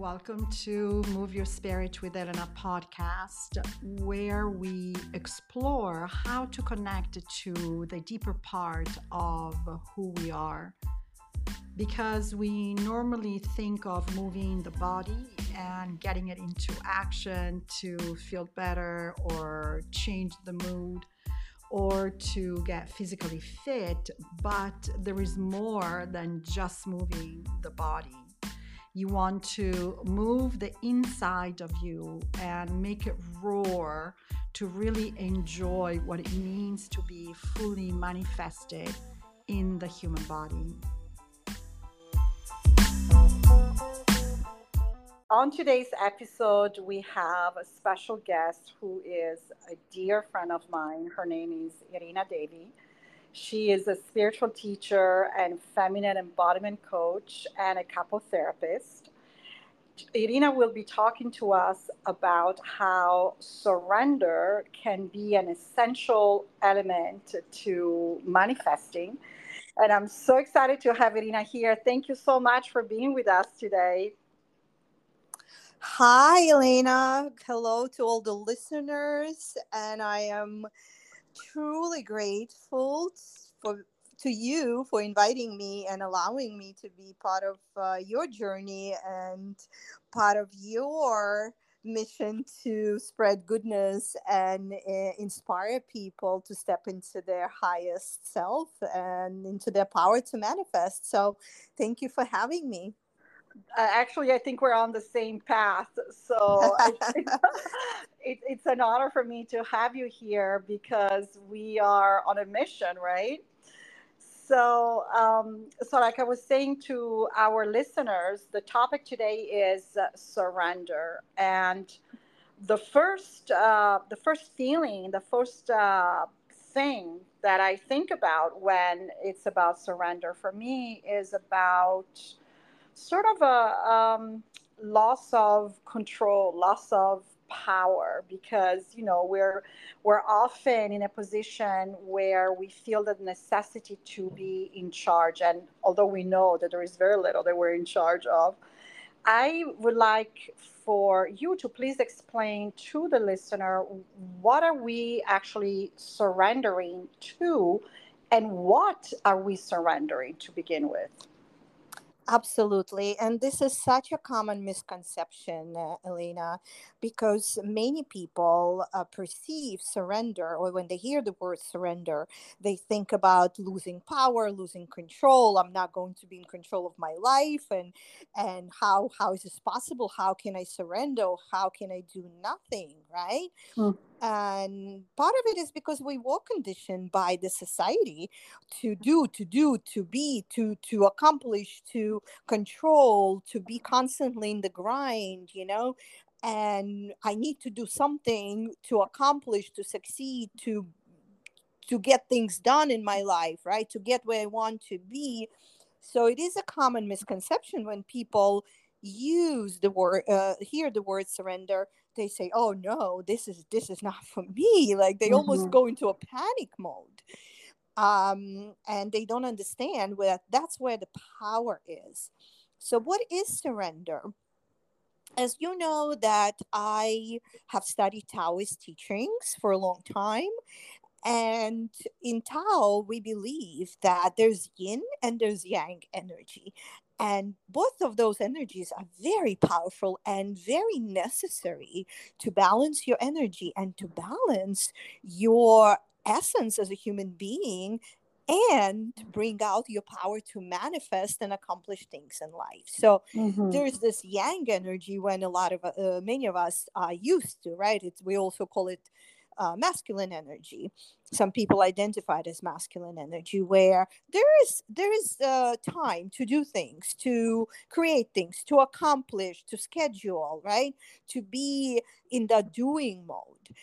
Welcome to Move Your Spirit with Irina podcast, where we explore how to connect to the deeper part of who we are. Because we normally think of moving the body and getting it into action to feel better or change the mood or to get physically fit, but there is more than just moving the body. You want to move the inside of you and make it roar to really enjoy what it means to be fully manifested in the human body. On today's episode, we have a special guest who is a dear friend of mine. Her name is Irina Devi. She is a spiritual teacher and feminine embodiment coach and a couple therapist. Irina will be talking to us about how surrender can be an essential element to manifesting. And I'm so excited to have Irina here. Thank you so much for being with us today. Hi, Elena. Hello to all the listeners. And I am truly grateful to you for inviting me and allowing me to be part of your journey and part of your mission to spread goodness and inspire people to step into their highest self and into their power to manifest. So thank you for having me. Actually, I think we're on the same path. So it's an honor for me to have you here because we are on a mission, right? So, like I was saying to our listeners, the topic today is surrender. And the first thing that I think about when it's about surrender for me is about sort of a loss of control, loss of power, because, you know, we're often in a position where we feel the necessity to be in charge. And although we know that there is very little that we're in charge of, I would like for you to please explain to the listener, what are we actually surrendering to and what are we surrendering to begin with? Absolutely. And this is such a common misconception, Elena, because many people perceive surrender, or when they hear the word surrender, they think about losing power, losing control. I'm not going to be in control of my life. And how is this possible? How can I surrender? How can I do nothing? Right? Mm. And part of it is because we were conditioned by the society to do, to be, to accomplish, to control, to be constantly in the grind, you know, and I need to do something to accomplish, to succeed, to get things done in my life, right? To get where I want to be. So it is a common misconception when people hear the word surrender, they say, oh no, this is not for me. Like they almost go into a panic mode. And they don't understand where that's where the power is. So what is surrender? As you know, that I have studied Taoist teachings for a long time. And in Tao, we believe that there's yin and there's yang energy. And both of those energies are very powerful and very necessary to balance your energy and to balance your essence as a human being and bring out your power to manifest and accomplish things in life. So there's this yang energy when many of us are used to, right? We also call it masculine energy. Some people identify it as masculine energy, where there is time to do things, to create things, to accomplish, to schedule, right? To be in the doing mode.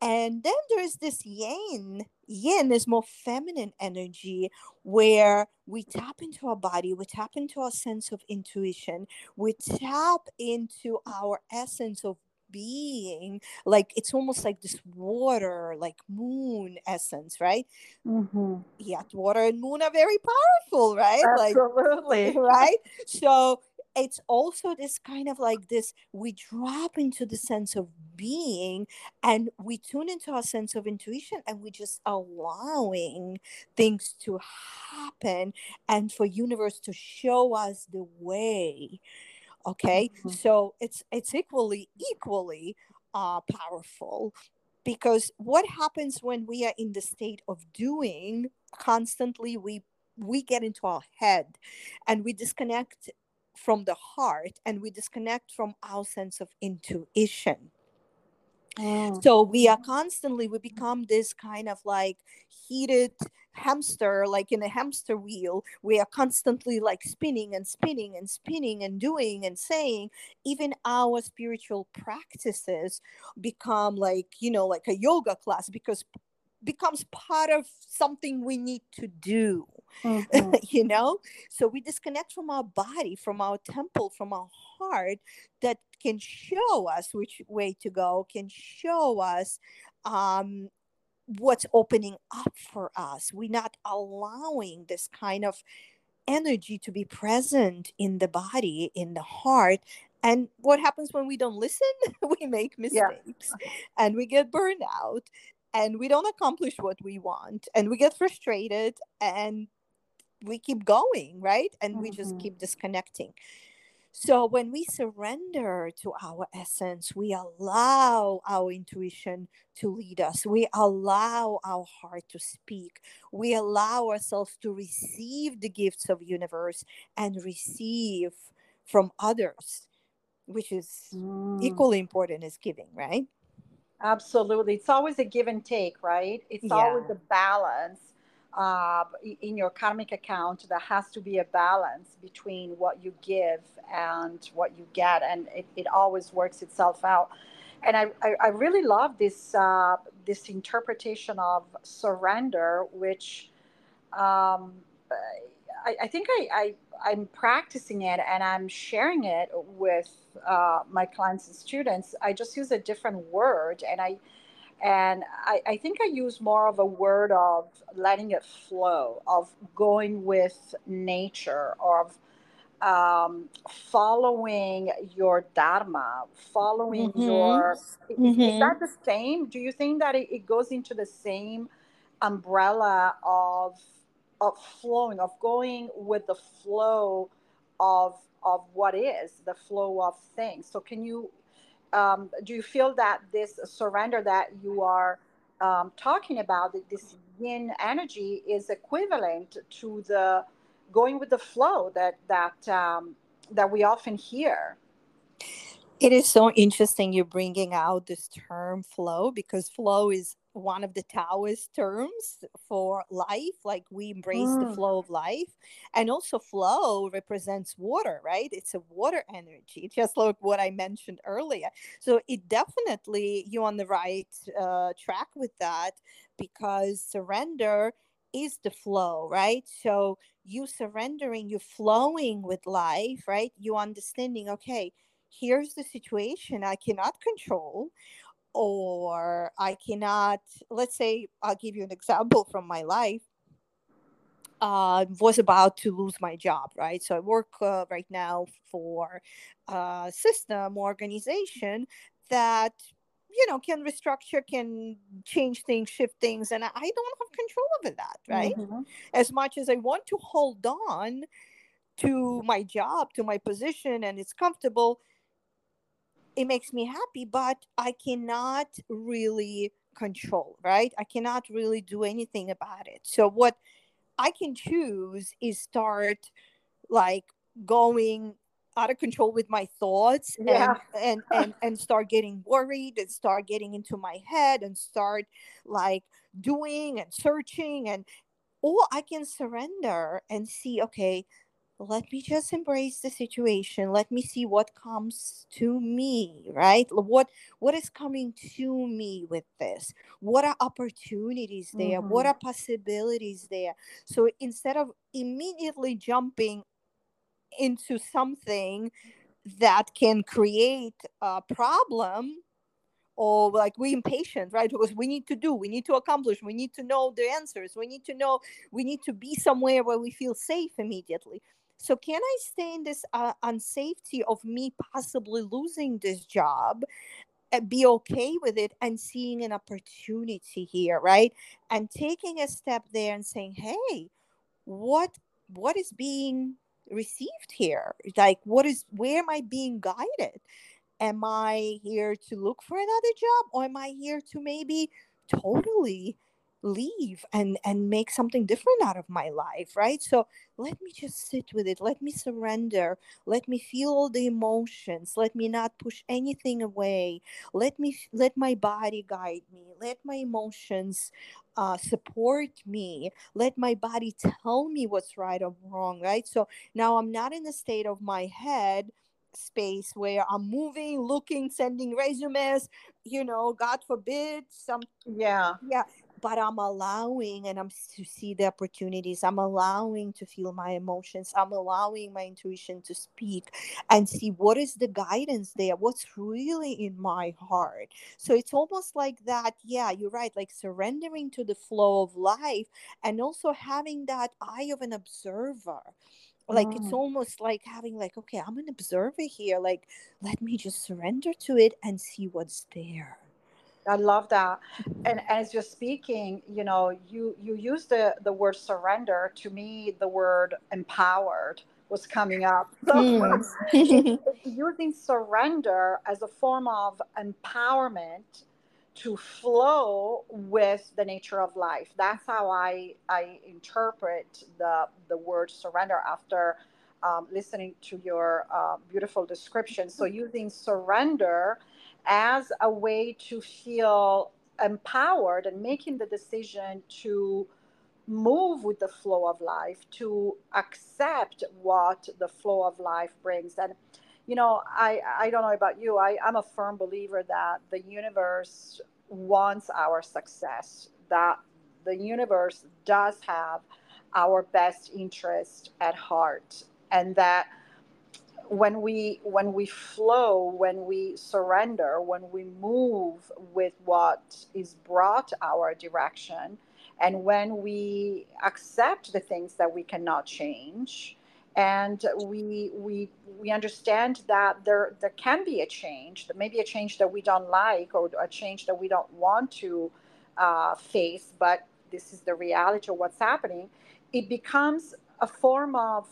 And then there is this yin. Yin is more feminine energy, where we tap into our body, we tap into our sense of intuition, we tap into our essence of being, like it's almost like this water, like moon essence, right? Yet water and moon are very powerful, right? Absolutely. Like, right? So it's also this kind of like this, we drop into the sense of being and we tune into our sense of intuition, and we just allowing things to happen and for universe to show us the way. Okay. Mm-hmm. So it's equally powerful, because what happens when we are in the state of doing constantly, we get into our head and we disconnect from the heart and we disconnect from our sense of intuition. Oh. So we become this kind of like heated hamster, like in a hamster wheel. We are constantly like spinning and spinning and spinning and doing and saying. Even our spiritual practices become like, like a yoga class, because becomes part of something we need to do. Mm-hmm. So we disconnect from our body, from our temple, from our heart, that can show us which way to go, can show us what's opening up for us. We're not allowing this kind of energy to be present in the body, in the heart. And what happens when we don't listen? We make mistakes, and we get burnout, and we don't accomplish what we want, and we get frustrated, and we keep going, right? And mm-hmm. we just keep disconnecting. So when we surrender to our essence, we allow our intuition to lead us. We allow our heart to speak. We allow ourselves to receive the gifts of universe and receive from others, which is equally important as giving, right? Absolutely. It's always a give and take, right? It's always a balance in your karmic account. There has to be a balance between what you give and what you get. And it always works itself out. And I really love this interpretation of surrender, which I think I'm practicing it, and I'm sharing it with my clients and students. I just use a different word, and I think I use more of a word of letting it flow, of going with nature, of following your dharma, following mm-hmm. your. Mm-hmm. Is that the same? Do you think that it goes into the same umbrella of flowing, of going with the flow of what is the flow of things? So can you, do you feel that this surrender that you are talking about, that this yin energy is equivalent to the going with the flow that we often hear? It is so interesting you're bringing out this term flow, because flow is one of the Taoist terms for life. Like we embrace the flow of life, and also flow represents water, right? It's a water energy, just like what I mentioned earlier. So it definitely, you're on the right track with that, because surrender is the flow, right? So you surrendering, you flowing with life, right? You understanding, okay, here's the situation I cannot control, or I cannot, let's say, I'll give you an example from my life. I was about to lose my job, right? So I work right now for a system organization that, can restructure, can change things, shift things. And I don't have control over that, right? Mm-hmm. As much as I want to hold on to my job, to my position, and it's comfortable, it makes me happy, but I cannot really control, right? I cannot really do anything about it. So what I can choose is start like going out of control with my thoughts and start getting worried and start getting into my head and start like doing and searching, and or I can surrender and see, okay, let me just embrace the situation. Let me see what comes to me, right? What is coming to me with this? What are opportunities there? Mm-hmm. What are possibilities there? So instead of immediately jumping into something that can create a problem, or like we impatient, right? Because we need to do, we need to accomplish, we need to know the answers, we need to be somewhere where we feel safe immediately. So can I stay in this unsafety of me possibly losing this job, be okay with it and seeing an opportunity here, right? And taking a step there and saying, hey, what is being received here? Like, where am I being guided? Am I here to look for another job, or am I here to maybe totally leave and make something different out of my life, right? So let me just sit with it. Let me surrender. Let me feel all the emotions. Let me not push anything away. Let my body guide me. Let my emotions support me. Let my body tell me what's right or wrong, right? So now I'm not in the state of my head space where I'm moving, looking, sending resumes, God forbid, but I'm allowing, and I'm to see the opportunities. I'm allowing to feel my emotions. I'm allowing my intuition to speak and see what is the guidance there, what's really in my heart. So it's almost like that. Yeah, you're right. Like surrendering to the flow of life and also having that eye of an observer. Like, it's almost like having like, okay, I'm an observer here. Like, let me just surrender to it and see what's there. I love that. And as you're speaking, you use the word surrender. To me, the word empowered was coming up. So using surrender as a form of empowerment to flow with the nature of life. That's how I interpret the word surrender after listening to your beautiful description. So using surrender as a way to feel empowered and making the decision to move with the flow of life, to accept what the flow of life brings. And, I don't know about you. I'm a firm believer that the universe wants our success, that the universe does have our best interest at heart, and that when we flow, when we surrender, when we move with what is brought our direction, and when we accept the things that we cannot change, and we understand that there can be a change, maybe a change that we don't like or a change that we don't want to face, but this is the reality of what's happening. It becomes a form of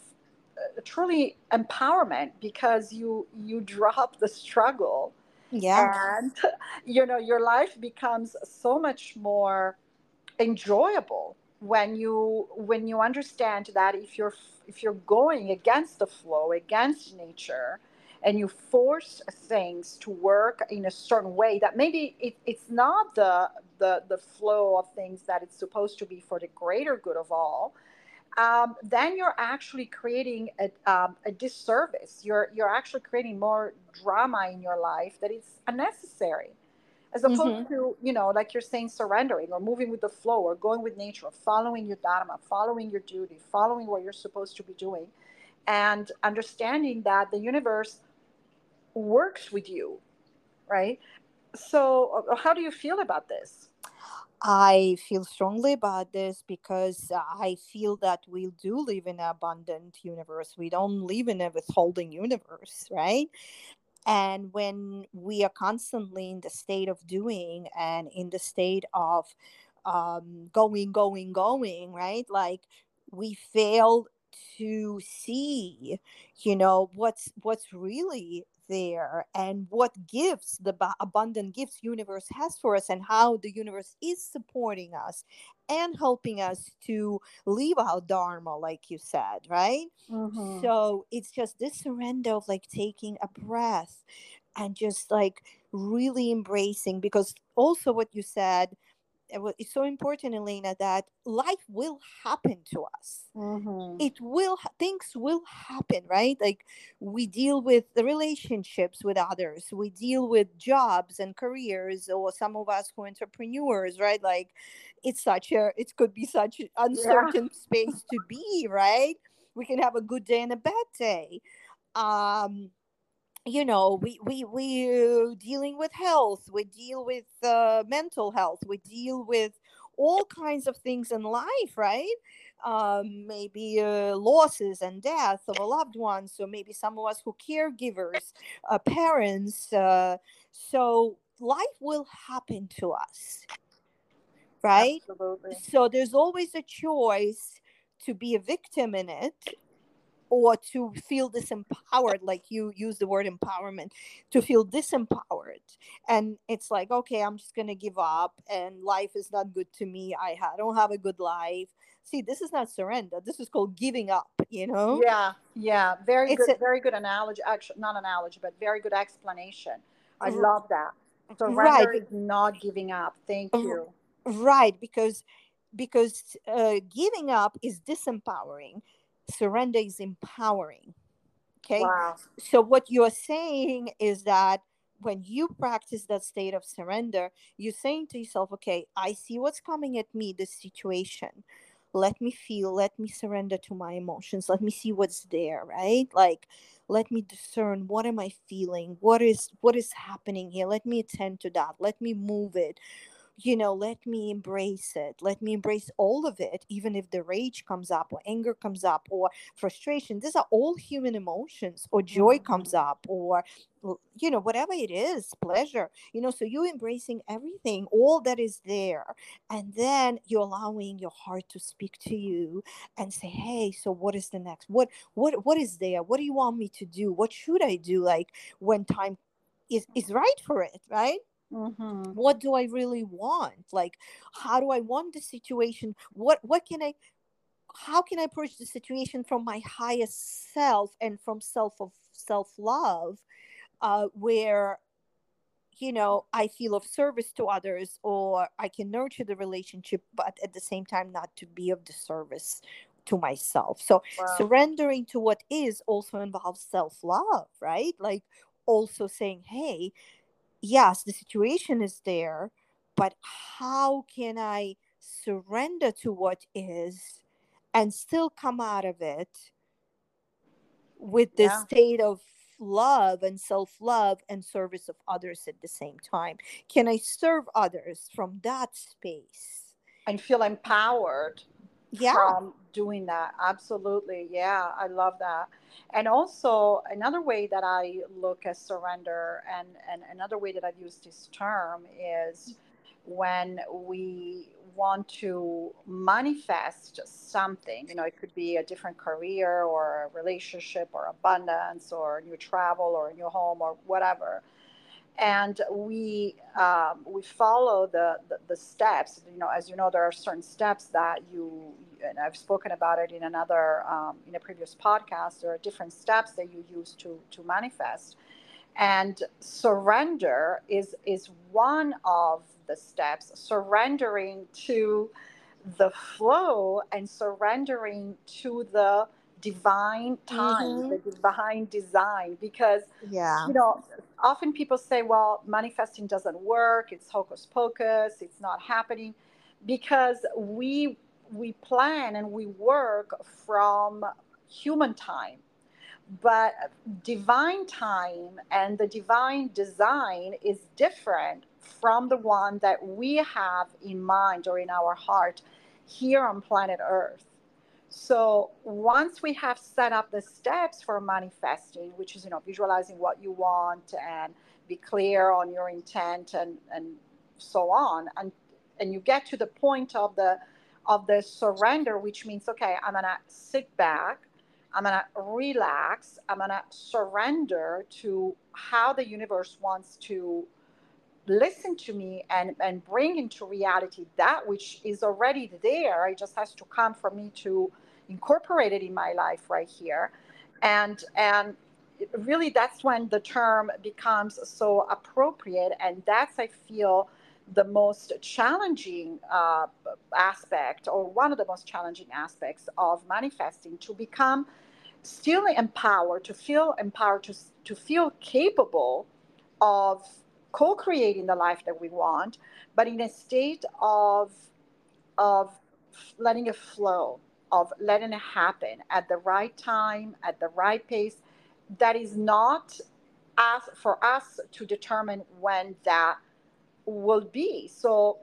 truly empowerment, because you drop the struggle. Yeah. And your life becomes so much more enjoyable when you understand that if you're going against the flow, against nature, and you force things to work in a certain way that maybe it's not the flow of things that it's supposed to be for the greater good of all, then you're actually creating a disservice. You're actually creating more drama in your life that is unnecessary, as opposed to, like you're saying, surrendering or moving with the flow or going with nature, or following your dharma, following your duty, following what you're supposed to be doing, and understanding that the universe works with you, right? So how do you feel about this? I feel strongly about this because I feel that we do live in an abundant universe. We don't live in a withholding universe, right? And when we are constantly in the state of doing and in the state of going, right? Like, we fail to see, what's really there and what gifts, the abundant gifts universe has for us, and how the universe is supporting us and helping us to live our dharma, like you said, right? So it's just this surrender of like taking a breath and just like really embracing, because also what you said, it's so important, Elena, that life will happen to us. It will, things will happen, right? Like, we deal with the relationships with others. We deal with jobs and careers, or some of us who are entrepreneurs, right? Like, it could be such an uncertain space to be, right? We can have a good day and a bad day. you know, we dealing with health, we deal with mental health, we deal with all kinds of things in life, right? Maybe losses and death of a loved one. So maybe some of us who caregivers, parents. So life will happen to us, right? Absolutely. So there's always a choice to be a victim in it, or to feel disempowered, like you use the word empowerment, to feel disempowered. And it's like, okay, I'm just going to give up and life is not good to me. I don't have a good life. See, this is not surrender. This is called giving up, you know? Yeah, yeah. Very good explanation. I love that. Surrender is not giving up. Thank you. Right, because giving up is disempowering. Surrender is empowering. Okay. Wow. So what you're saying is that when you practice that state of surrender, you're saying to yourself, okay, I see what's coming at me, this situation. Let me feel, let me surrender to my emotions. Let me see what's there, right? Like, let me discern, what am I feeling? What is happening here? Let me attend to that. Let me move it. You know, let me embrace it. Let me embrace all of it, even if the rage comes up or anger comes up or frustration. These are all human emotions, or joy comes up, or, you know, whatever it is, pleasure, you know, so you're embracing everything, all that is there. And then you're allowing your heart to speak to you and say, hey, so what is the next? What is there? What do you want me to do? What should I do? Like, when time is right for it, right? Mm-hmm. What do I really want? Like, how do I want the situation? How can I approach the situation from my highest self and from self-love, where, you know, I feel of service to others, or I can nurture the relationship, but at the same time, not to be of disservice to myself. So surrendering to what is also involves self-love, right? Like, also saying, hey, yes, the situation is there, but how can I surrender to what is and still come out of it with this state of love and self-love and service of others at the same time? Can I serve others from that space? And feel empowered from doing that. Absolutely. Yeah, I love that. And also another way that I look at surrender, and another way that I've used this term, is when we want to manifest something, you know, it could be a different career or a relationship or abundance or new travel or a new home or whatever. And we follow the steps, you know, as you know, there are certain steps that you, and I've spoken about it in another, in a previous podcast, there are different steps that you use to manifest. And surrender is one of the steps, surrendering to the flow and surrendering to the divine time, the divine design, because, you know, often people say, well, manifesting doesn't work. It's hocus pocus. It's not happening, because we plan and we work from human time, but divine time and the divine design is different from the one that we have in mind or in our heart here on planet Earth. So once we have set up the steps for manifesting, which is, you know, visualizing what you want and be clear on your intent and so on, and you get to the point of the surrender, which means, okay, I'm going to sit back, I'm going to relax, I'm going to surrender to how the universe wants to listen to me and bring into reality that which is already there. It just has to come from me to incorporate it in my life right here. And really, that's when the term becomes so appropriate. And that's, I feel, the most challenging aspect, or one of the most challenging aspects of manifesting, to become still empowered, to feel empowered, to feel capable of co-creating the life that we want, but in a state of letting it flow, of letting it happen at the right time, at the right pace, that is not for us to determine when that will be. So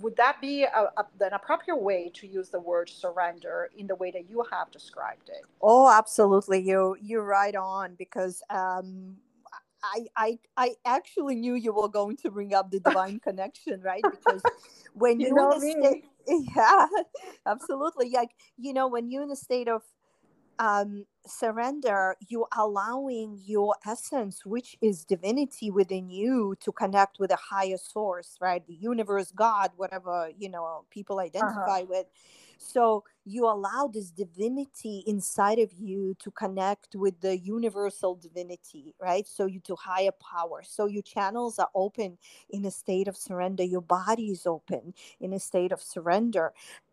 would that be an appropriate way to use the word surrender in the way that you have described it? Oh, absolutely. You're right on, because I actually knew you were going to bring up the divine connection, right? Because when you're in a state, yeah, absolutely. Like, you know, when you're in a state of surrender, you're allowing your essence, which is divinity within you, to connect with a higher source, right? The universe, God, whatever, you know, people identify with. So you allow this divinity inside of you to connect with the universal divinity, right? So you to higher power. So your channels are open in a state of surrender. Your body is open in a state of surrender.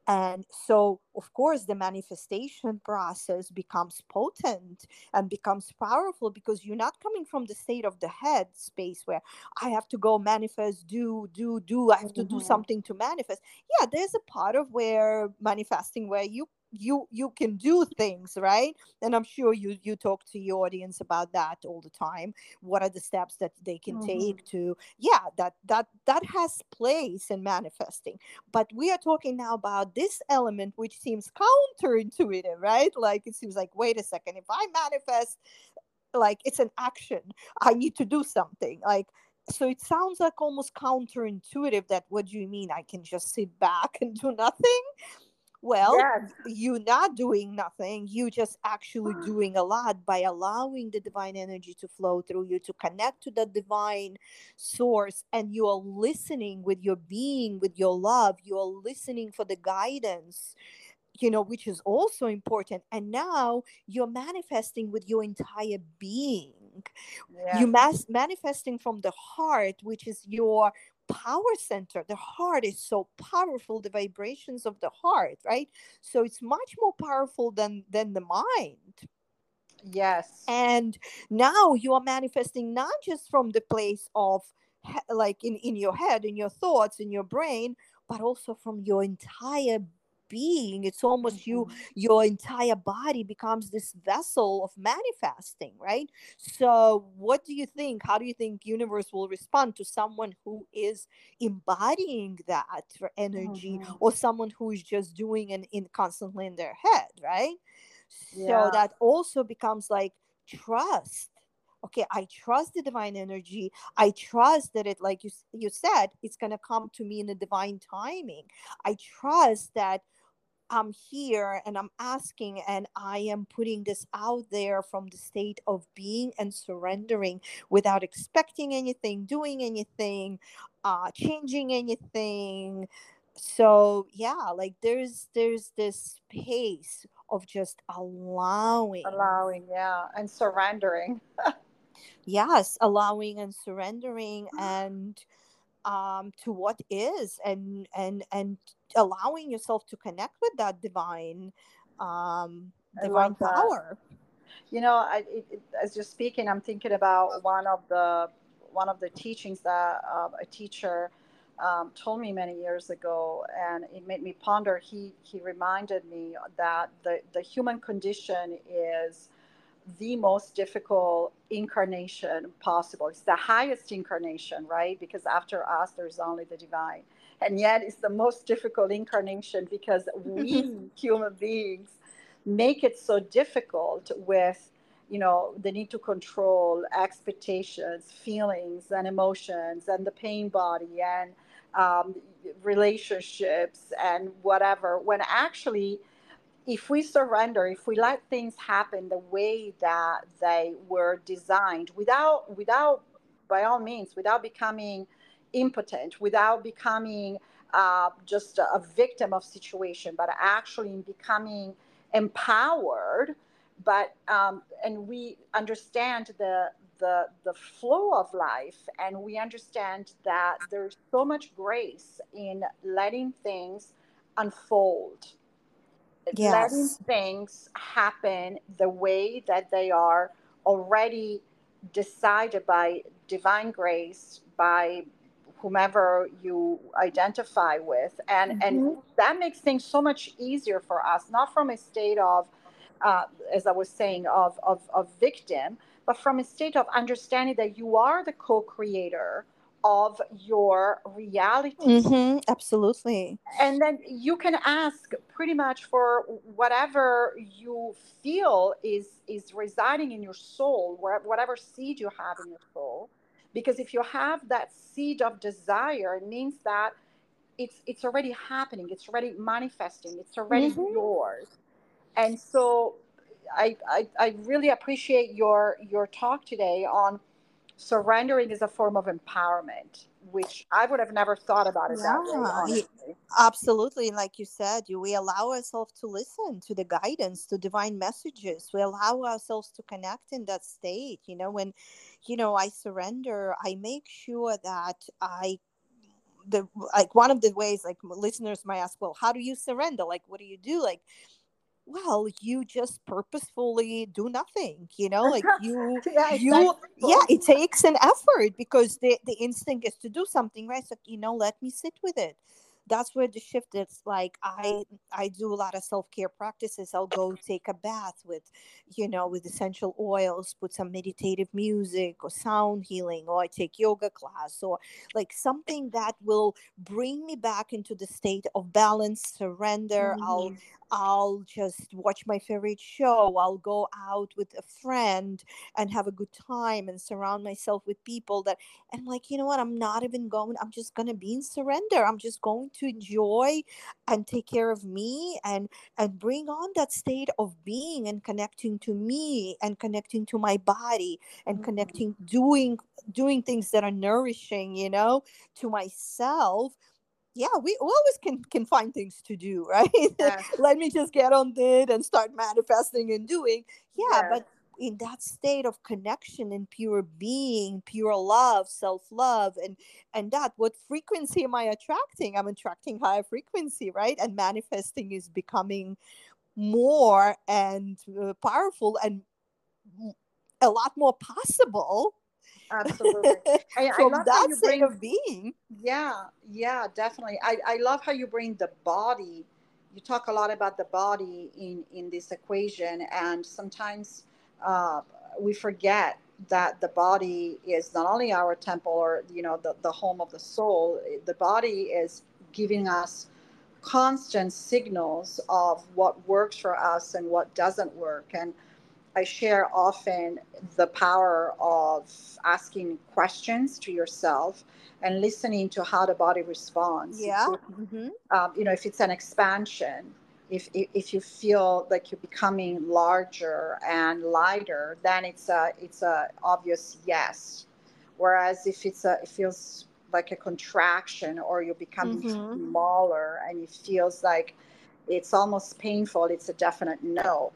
And so, of course, the manifestation process becomes potent and becomes powerful, because you're not coming from the state of the head space where I have to go manifest, do. I have to do something to manifest. Yeah, there's a part of where manifesting where you can do things, right? And I'm sure you talk to your audience about that all the time. What are the steps that they can take to, that has place in manifesting. But we are talking now about this element, which seems counterintuitive, right? Like, it seems like, wait a second, if I manifest, like, it's an action. I need to do something. Like, so it sounds like almost counterintuitive that, what do you mean? I can just sit back and do nothing? Well, yes. You're not doing nothing. You're just actually doing a lot by allowing the divine energy to flow through you, to connect to the divine source. And you are listening with your being, with your love. You are listening for the guidance, you know, which is also important. And now you're manifesting with your entire being. Yes. You're manifesting from the heart, which is your power center. The heart is so powerful, the vibrations of the heart, right? So it's much more powerful than the mind. Yes. And now you are manifesting not just from the place of, like, in your head, in your thoughts, in your brain, but also from your entire being. It's almost your entire body becomes this vessel of manifesting, right? So what do you think? How do you think universe will respond to someone who is embodying that energy, or someone who is just doing it in constantly in their head, right? So that also becomes like trust. Okay, I trust the divine energy. I trust that it, like you said, it's going to come to me in the divine timing. I trust that I'm here and I'm asking and I am putting this out there from the state of being and surrendering without expecting anything, doing anything, changing anything. So yeah, like there's this space of just allowing, and surrendering. Yes, allowing and surrendering, and to what is, and allowing yourself to connect with that divine power. You know, as you're speaking, I'm thinking about one of the teachings that a teacher told me many years ago, and it made me ponder. He reminded me that the human condition is the most difficult incarnation possible. It's the highest incarnation, right? Because after us, there's only the divine. And yet it's the most difficult incarnation because we human beings make it so difficult with, you know, the need to control expectations, feelings, and emotions, and the pain body, and relationships, and whatever. When actually, if we surrender, if we let things happen the way that they were designed, by all means, without becoming impotent, without becoming just a victim of situation, but actually becoming empowered. But and we understand the flow of life, and we understand that there's so much grace in letting things unfold, letting things happen the way that they are already decided by divine grace, by whomever you identify with, and that makes things so much easier for us, not from a state of, as I was saying, of victim, but from a state of understanding that you are the co-creator of your reality. Mm-hmm, absolutely. And then you can ask pretty much for whatever you feel is residing in your soul, whatever seed you have in your soul. Because if you have that seed of desire, it means that it's already happening. It's already manifesting. It's already mm-hmm. yours. And so I really appreciate your talk today on surrendering is a form of empowerment, which I would have never thought about it that way, honestly. Absolutely. Like you said, we allow ourselves to listen to the guidance, to divine messages. We allow ourselves to connect in that state. You know, when, you know, I surrender, I make sure that one of the ways, like, listeners might ask, well, how do you surrender? Like, what do you do? Like, well, you just purposefully do nothing, you know, like you, it takes an effort because the instinct is to do something, right? So, you know, let me sit with it. That's where the shift is. Like I do a lot of self-care practices. I'll go take a bath with essential oils, put some meditative music or sound healing, or I take yoga class or like something that will bring me back into the state of balance, surrender. Mm-hmm. I'll just watch my favorite show. I'll go out with a friend and have a good time and surround myself with people and like, you know what, I'm not even going, I'm just going to be in surrender. I'm just going to enjoy and take care of me and bring on that state of being and connecting to me and connecting to my body and mm-hmm. connecting, doing things that are nourishing, you know, to myself. Yeah, we always can find things to do, right? Yeah. Let me just get on it and start manifesting and doing. Yeah, but in that state of connection and pure being, pure love, self-love, and that, what frequency am I attracting? I'm attracting higher frequency, right? And manifesting is becoming more and powerful and a lot more possible. Absolutely. From that state of being. Yeah, definitely. I love how you bring the body. You talk a lot about the body in this equation. And sometimes we forget that the body is not only our temple or, you know, the home of the soul. The body is giving us constant signals of what works for us and what doesn't work. And I share often the power of asking questions to yourself and listening to how the body responds. Yeah. Mm-hmm. You know, if it's an expansion, if you feel like you're becoming larger and lighter, then it's a obvious yes. Whereas if it feels like a contraction or you're becoming mm-hmm. smaller and it feels like it's almost painful, it's a definite no.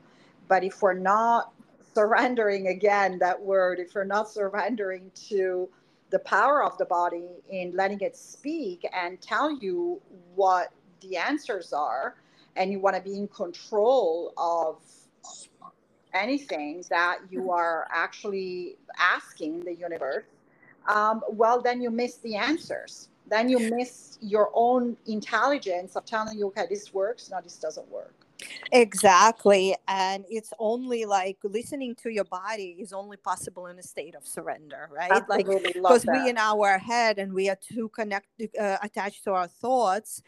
But if we're not surrendering, again, that word, if we're not surrendering to the power of the body in letting it speak and tell you what the answers are, and you want to be in control of anything that you are actually asking the universe, well, then you miss the answers. Then you miss your own intelligence of telling you, okay, this works, no, this doesn't work. Exactly. And it's only like listening to your body is only possible in a state of surrender, right? Absolutely. Like, because we're in our head and we are too attached to our thoughts,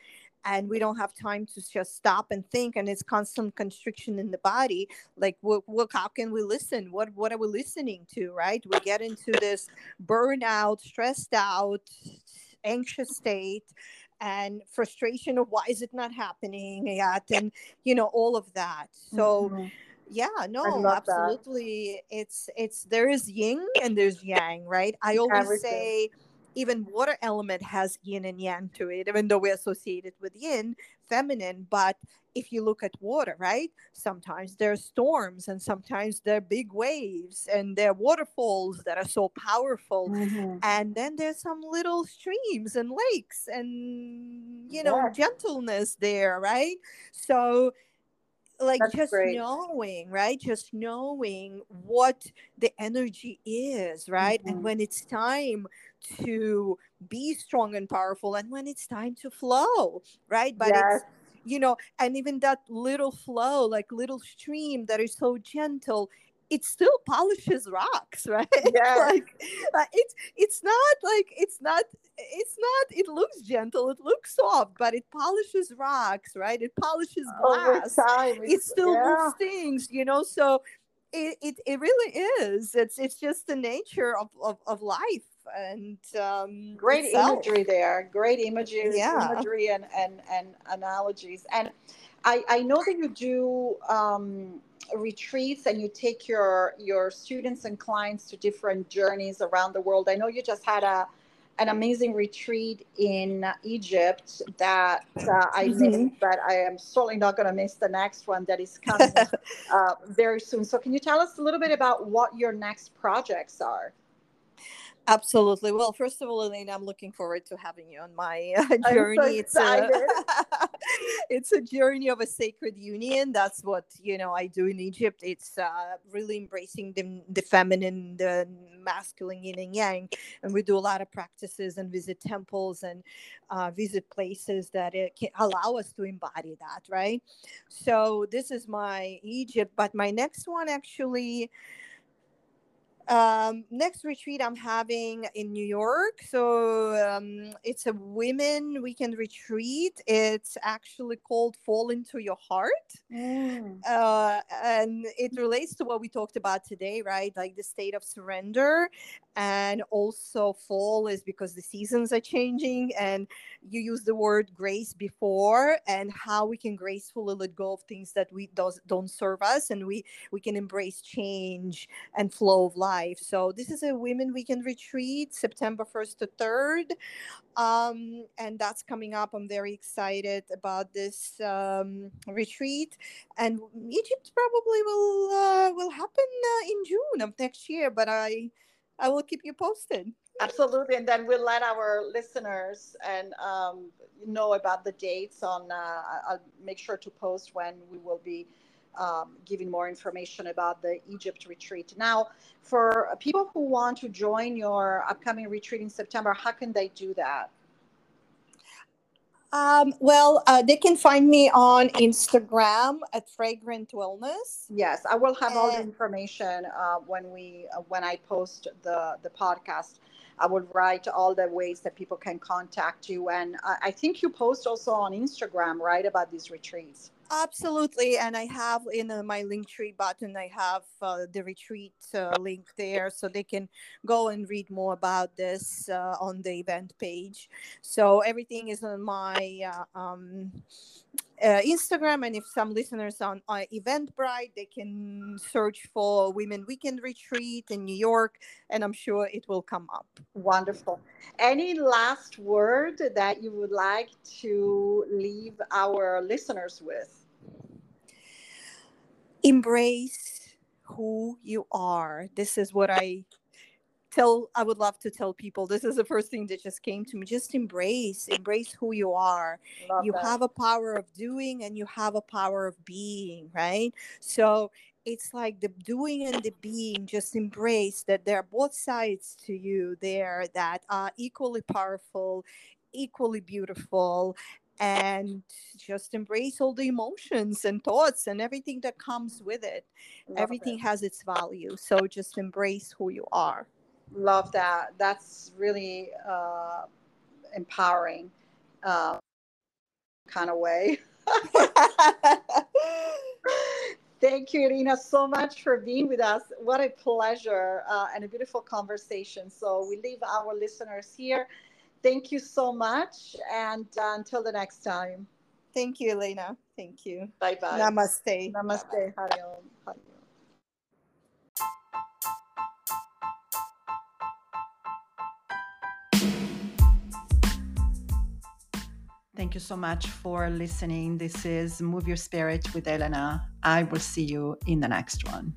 and we don't have time to just stop and think. And it's constant constriction in the body. Like, how can we listen? What are we listening to, right? We get into this burnout, stressed out, anxious state, and frustration of why is it not happening yet, and you know, all of that. So mm-hmm. yeah, no, absolutely. That. It's there is yin and there's yang, right? I always say even water element has yin and yang to it, even though we associate it with yin, feminine. But if you look at water, right, sometimes there are storms and sometimes there are big waves and there are waterfalls that are so powerful. Mm-hmm. And then there's some little streams and lakes and, you know, gentleness there, right? So like just knowing what the energy is, right? Mm-hmm. And when it's time to be strong and powerful and when it's time to flow, right? But it's, you know, and even that little flow, like little stream that is so gentle, it still polishes rocks, right? Yeah. like it's not it looks gentle, it looks soft, but it polishes rocks, right? It polishes glass. Over time, it still moves things, you know. So it really is. It's just the nature of life. And great itself. Imagery there. Great images, imagery and analogies. And I know that you do retreats and you take your students and clients to different journeys around the world. I know you just had an amazing retreat in Egypt that I missed, but I am certainly not going to miss the next one that is coming very soon. So can you tell us a little bit about what your next projects are? Absolutely. Well, first of all, Elena, I'm looking forward to having you on my journey. I'm so excited. It's a journey of a sacred union. That's what, you know, I do in Egypt. It's really embracing the feminine, the masculine, yin and yang. And we do a lot of practices and visit temples and visit places that it can allow us to embody that, right? So this is my Egypt. But my next one actually... next retreat I'm having in New York. So it's a women weekend retreat. It's actually called Fall Into Your Heart. And it relates to what we talked about today, right? Like the state of surrender. And also fall is because the seasons are changing, and you use the word grace before, and how we can gracefully let go of things that don't serve us, and we can embrace change and flow of life. So this is a women weekend retreat, September 1st to 3rd. And that's coming up. I'm very excited about this retreat. And Egypt probably will happen in June of next year, but I will keep you posted. Absolutely. And then we'll let our listeners and know about the dates on, I'll make sure to post when we will be giving more information about the Egypt retreat. Now, for people who want to join your upcoming retreat in September, how can they do that? They can find me on Instagram at Fragrant Wellness. Yes, I will have all the information when I post the podcast. I will write all the ways that people can contact you. And I think you post also on Instagram, right, about these retreats. Absolutely. And I have in my Linktree button, I have the retreat link there, so they can go and read more about this on the event page. So everything is on my Instagram. And if some listeners on Eventbrite, they can search for Women Weekend Retreat in New York, and I'm sure it will come up. Wonderful. Any last word that you would like to leave our listeners with? Embrace who you are. This is what I would love to tell people. This is the first thing that just came to me. Just embrace who you are. Love you that. Have a power of doing, and you have a power of being, right? So it's like the doing and the being. Just embrace that there are both sides to you there that are equally powerful, equally beautiful. And just embrace all the emotions and thoughts and everything that comes with it. Love everything it. Has its value. So just embrace who you are. Love that. That's really empowering kind of way. Thank you, Irina, so much for being with us. What a pleasure and a beautiful conversation. So we leave our listeners here. Thank you so much. And until the next time. Thank you, Elena. Thank you. Bye-bye. Namaste. Namaste. Bye-bye. Hariom. Hariom. Thank you so much for listening. This is Move Your Spirit with Elena. I will see you in the next one.